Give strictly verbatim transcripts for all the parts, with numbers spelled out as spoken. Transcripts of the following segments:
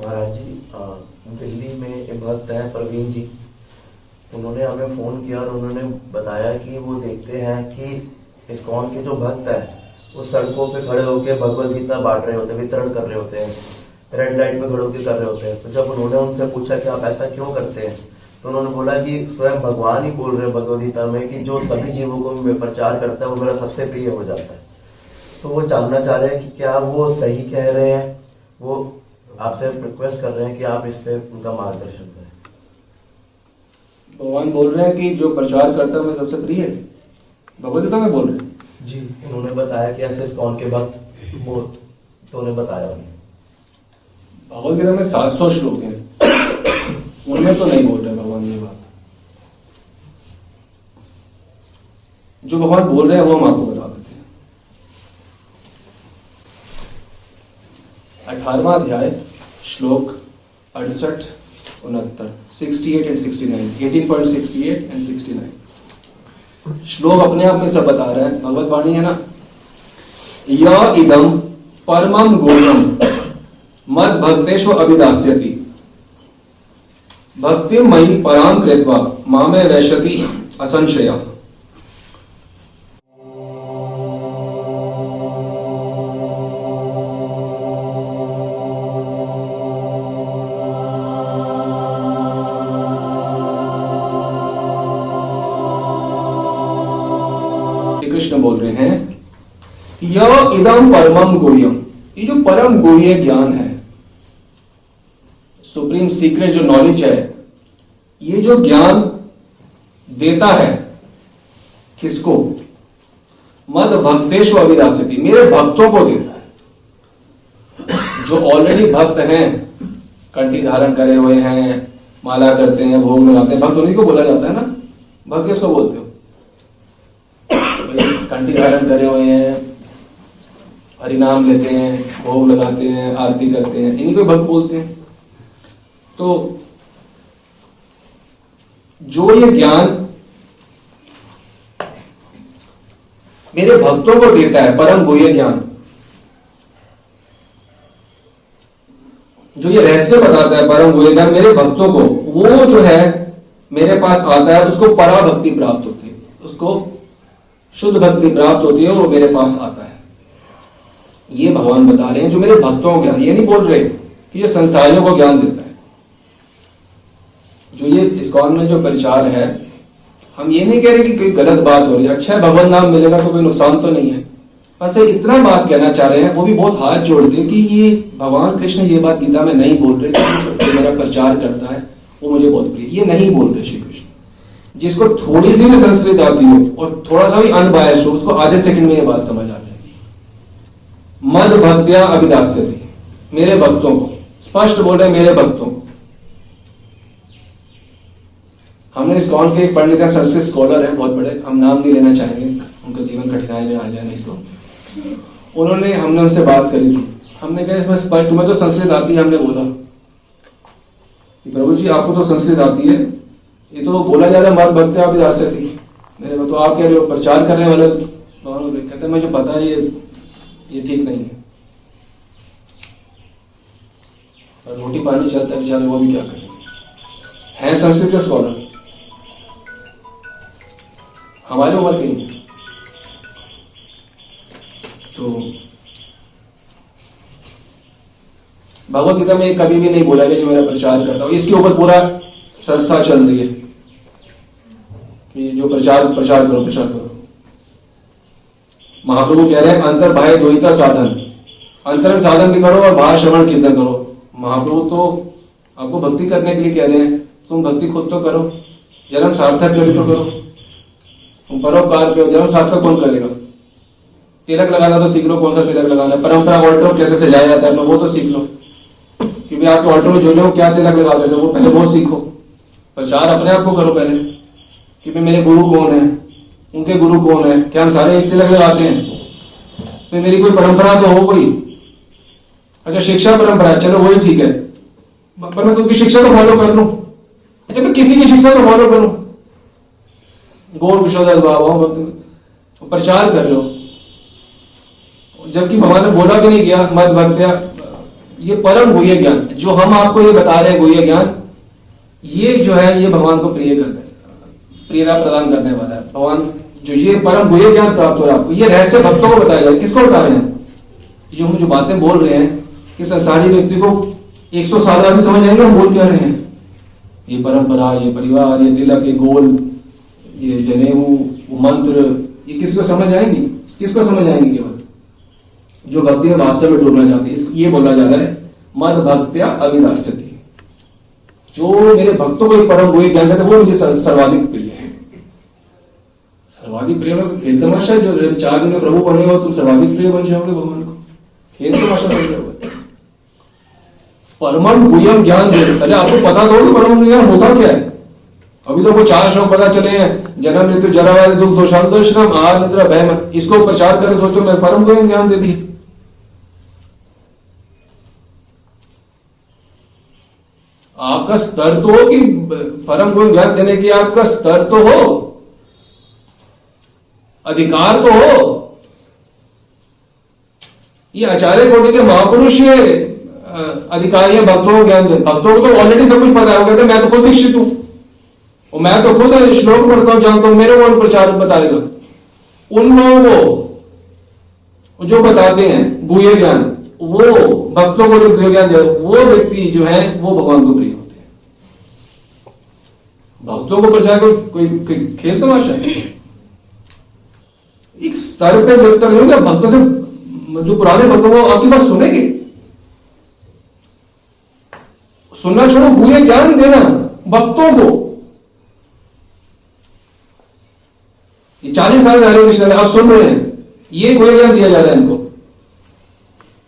महाराज जी दिल्ली में एक भक्त है प्रवीण जी, उन्होंने हमें फ़ोन किया और उन्होंने बताया कि वो देखते हैं कि इस्कॉन के जो भक्त हैं वो सड़कों पे खड़े होकर भगवद गीता बांट रहे होते हैं, वितरण कर रहे होते हैं, रेड लाइट में खड़े होकर कर रहे होते हैं। तो जब उन्होंने उनसे पूछा कि आप ऐसा क्यों करते हैं, तो उन्होंने बोला कि स्वयं भगवान ही बोल रहे हैं भगवद गीता में कि जो सभी जीवों को मैं प्रचार करता है वो मेरा सबसे प्रिय हो जाता है। तो वो जानना चाह रहे हैं कि क्या वो सही कह रहे हैं, वो आपसे रिक्वेस्ट कर रहे हैं कि आप इस पे उनका मार्गदर्शन करें। भगवान बोल रहे हैं कि जो प्रचार करता है मैं सबसे प्रिय है, भगवद गीता में बोल रहे हैं जी। उन्होंने बताया कि ऐसे इस्कॉन के भक्त बहुत, तो उन्हें बताया उन्हें भगवद गीता में सात सौ श्लोक है, उनमें तो नहीं बोल रहे भगवान ये बात। जो भगवान बोल रहे हैं वो हम आपको बता देते हैं। अठारहवां अध्याय श्लोक अड़सठ उनहत्तर अड़सठ एंड उनहत्तर, अठारह पॉइंट अड़सठ एंड उनहत्तर। श्लोक अपने आप में सब बता रहा है, भगवत वाणी है ना। या इदम परमम गुणम मद भक्तेश्व अभिदास्यति भक्ति मयि परां कृत्वा मामे वैशति असंशय। कृष्ण बोल रहे हैं यो इदम परमम गुह्यम, ये जो परम गुह्य ज्ञान है, सुप्रीम सीक्रेट जो नॉलेज है, ये जो ज्ञान देता है किसको, मद भक्तेश्व अभिदास्यति, मेरे भक्तों को देता है। जो ऑलरेडी भक्त हैं, कंठी धारण करे हुए हैं, माला करते हैं, भोग लगाते हैं, भक्त उन्हीं को बोला जाता है ना। भक्त किसको बोलते हो, कंठी धारण करे हुए हैं, हरिनाम लेते हैं, भोग लगाते हैं, आरती करते हैं, इन्हीं को भक्त बोलते हैं। तो जो ये ज्ञान मेरे भक्तों को देता है, परम गुह्य ज्ञान जो ये रहस्य बताता है, परम गुह्य ज्ञान मेरे भक्तों को, वो जो है मेरे पास आता है, उसको पराभक्ति प्राप्त होती है, उसको शुद्ध भक्ति प्राप्त होती है और वो मेरे पास आता है। ये भगवान बता रहे हैं जो मेरे भक्तों को ज्ञान, ये नहीं बोल रहे कि ये संसारियों को ज्ञान देता है। जो ये इस्कॉन में जो प्रचार है, हम ये नहीं कह रहे कि कोई गलत बात हो रही है, अच्छा है भगवान नाम मिलेगा तो कोई नुकसान तो नहीं है, बस इतना बात कहना चाह रहे हैं। वो भी बहुत हाथ जोड़ते हैं कि ये भगवान कृष्ण ये बात गीता में नहीं बोल रहे कि जो मेरा प्रचार करता है वो मुझे बहुत प्रिय, ये नहीं बोल रहे श्री कृष्ण। जिसको थोड़ी सी भी संस्कृत आती हो और थोड़ा सा भी अनबायस हो, उसको आधे सेकंड में ये बात समझ आ जाएगी। मद भक्त्या अभिदास्यति, मेरे भक्तों को, स्पष्ट बोल रहे मेरे भक्तों को। हमने इस्कॉन के एक पंडित हैं, संस्कृत स्कॉलर हैं, बहुत बड़े, हम नाम नहीं लेना चाहेंगे, उनका जीवन कठिनाई में आ जाए नहीं तो। उन्होंने हमने उनसे बात करी थी, हमने कहा इसमें स्पष्ट, तुम्हें तो संस्कृत आती है, हमने बोला कि प्रभु जी आपको तो संस्कृत आती है, ये तो बोला जा रहा है मद भक्त्या अभिदास्यति, मेरे को तो आप कह रहे हो, प्रचार करने वाले कहते मुझे पता है ये ये ठीक नहीं है, रोटी पानी चलता है बेचारे, वो भी क्या करें, हैं संस्कृत के स्कॉलर, हमारे उम्र के नहीं। तो भगवद गीता में कभी भी नहीं बोला गया जो मेरा प्रचार करता हूं, इसके ऊपर पूरा सरसा चल रही है कि जो प्रचार प्रचार करो प्रचार करो। महाप्रभु कह रहे हैं अंतर बाह्य द्वैता साधन, अंतरंग साधन भी करो और बाहर श्रवण कीर्तन करो। महाप्रभु तो आपको भक्ति करने के लिए कह रहे हैं, तुम भक्ति खुद तो करो, जन्म सार्थक करो तो करो, तुम परोपकार पे हो, जन्म सार्थक कौन करेगा। तिलक लगाना तो सीख लो, कौन सा तिलक लगाना है, परंपरा ऑल्टर कैसे सजाया जाता है वो तो सीख लो, क्योंकि आपके ऑल्टर में जो जो क्या तिलक लगा देते हो वो पहले वो सीखो। प्रचार अपने आप को करो पहले कि भाई मेरे गुरु कौन है, उनके गुरु कौन है, क्या हम सारे एक तिलक लगाते हैं, तो मेरी कोई परंपरा तो हो कोई, अच्छा शिक्षा परंपरा चलो वही ठीक है, पर मैं क्योंकि शिक्षा को फॉलो कर लूं, अच्छा मैं किसी की शिक्षा को फॉलो करूं, गौर विशोधन बाबा प्रचार कर लो, जबकि भगवान ने बोला भी नहीं किया मद भक्त्या ये परम गुह्य ज्ञान जो हम आपको ये बता रहे हैं, गुह्य ज्ञान ये जो है ये भगवान को प्रिय करने प्रेरणा प्रदान करने वाला है। भगवान जो ये परम गुह्य ज्ञान प्राप्त हो रहा है आपको, ये रहस्य भक्तों को बताया जा रहा है। किसको बता रहे हैं? ये हम जो बातें बोल रहे हैं कि संसारी व्यक्ति को एक सौ साल आदमी समझ आएंगे हम बोल क्या रहे हैं। ये परंपरा, ये परिवार, ये तिलक, ये गोल, ये जनेऊ, मंत्र, ये किसको समझ आएंगी? किसको समझ आएंगी? केवल जो भक्ति में वास्तव में डूबना चाहते हैं। ये बोला जा रहा है मद भक्त्या अविदास्यति, जो मेरे भक्तों को एक परम गुह्य ज्ञान देते हैं वो मुझे सर्वाधिक प्रिय है। सर्वाधिक प्रिय में खेल तमाशा, जो चार दिन में प्रभु बने हो तुम सर्वाधिक प्रिय बन जाओगे भगवान को, खेल तमाशा बन जाओगे। परम गुह्य ज्ञान दे, पहले आपको पता दो कि परम ज्ञान होता क्या है। अभी तो कुछ चार शब्द पता चले हैं, जन्म मृत्यु जरा व्याधि दुख दोषांत दर्शनम आहार निद्रा भयम, इसको प्रचार करके सोचो मैं परम गुह्य ज्ञान दे दी। आपका स्तर तो हो कि परम गुह्य ज्ञान देने की आपका स्तर तो हो, अधिकार तो हो। ये आचार्य कोटि के महापुरुष है, अधिकारी है, भक्तों को ज्ञान दे। भक्तों को तो ऑलरेडी सब कुछ पता है, कहते मैं तो खुद दीक्षित हूं और मैं तो खुद श्लोक पढ़ता हूं, जानता हूं, मेरे को प्रचार बताएगा। उन लोगों को जो बताते हैं गुह्य ज्ञान, वो भक्तों को जो गुह्य ज्ञान दे वो व्यक्ति जो है वो भगवान को प्रिय होते हैं। भक्तों को प्रचार को, कोई, कोई खेल तमाशा है। एक स्तर पर जब तक होगा भक्तों से, जो पुराने भक्तों को आपकी बात सुनेगी, सुनना छोड़ो, गुह्य ज्ञान देना भक्तों को। ये चालीस साल रहे आप सुन रहे हैं, ये गुह्य ज्ञान दिया जा रहा है इनको।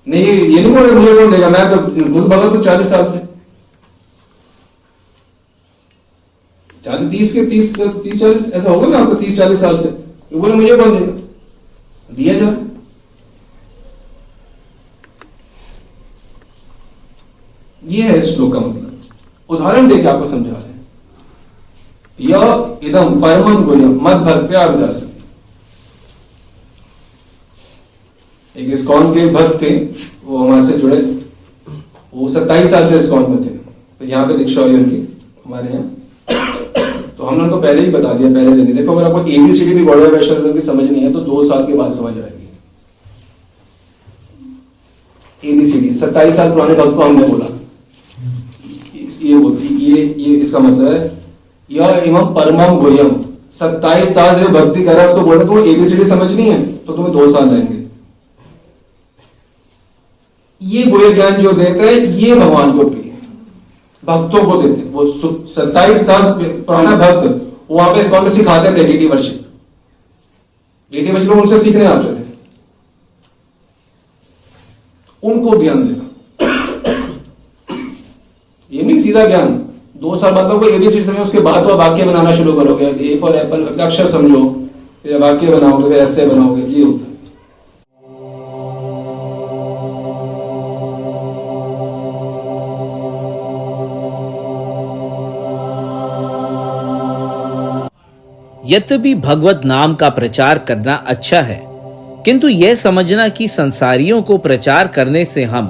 नहीं ये ये नहीं बोल रहे मुझे कौन देगा, मैं तो खुद भगत हूं चालीस साल से, चालीस तीस के तीस तीस चालीस ऐसा होगा ना आपको, तीस चालीस साल से ये बोले मुझे कौन देगा, दिया जा। यह है श्लोक का मतलब। उदाहरण देकर आपको समझा रहे हैं। यह इदम परमं गुह्यं मद भक्त्या अभिधास्यते। एक इस्कॉन के भक्त थे, वो हमारे से जुड़े, वो सत्ताईस साल से इस्कॉन में थे, तो यहाँ पे दीक्षा हुई उनकी हमारे यहाँ। तो हमने उनको पहले ही बता दिया, पहले दिन देखो अगर आपको एबीसीडी भी गौड़व वैष्णव की समझ नहीं है तो दो साल के बाद समझ आएगी एबीसीडी। सत्ताईस साल पुराने भक्त को हमने बोला ये बोलती ये ये इसका मतलब है यह इमं परमं गुह्यं। सत्ताईस साल जो भक्ति कर रहा है उसको बोल रहे तुम्हें एबीसीडी समझनी है तो तुम्हें दो साल लगेंगे। ये गुह्य ज्ञान जो देता है ये भगवान को प्रिय भक्तों को देते हैं। वो सत्ताईस साल पुराना भक्त वो वहां पे इस कॉल में सिखाते थे डीटी वर्शिप, डीटी वर्शिप लोग उनसे सीखने आते थे, उनको ज्ञान देना। ये नहीं सीधा ज्ञान, दो साल बाद को एबीसीडी समझो, उसके बाद तो वाक्य बनाना शुरू करोगे, ए फॉर एप्पल अक्षर समझो, फिर वाक्य बनाओगे, फिर ऐसे बनाओगे, ये होता है। यद्यपि भगवत नाम का प्रचार करना अच्छा है, किंतु यह समझना कि संसारियों को प्रचार करने से हम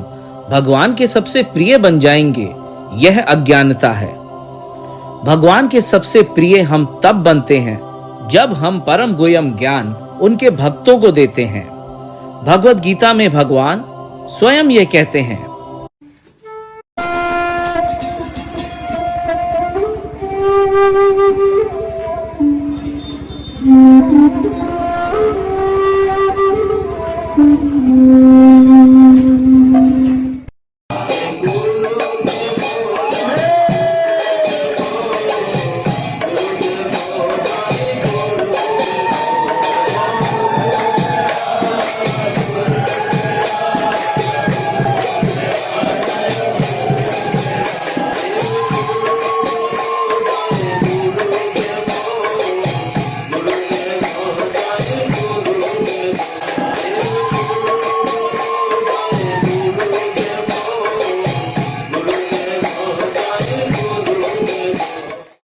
भगवान के सबसे प्रिय बन जाएंगे यह अज्ञानता है। भगवान के सबसे प्रिय हम तब बनते हैं जब हम परम गुह्यम ज्ञान उनके भक्तों को देते हैं। भगवद गीता में भगवान स्वयं यह कहते हैं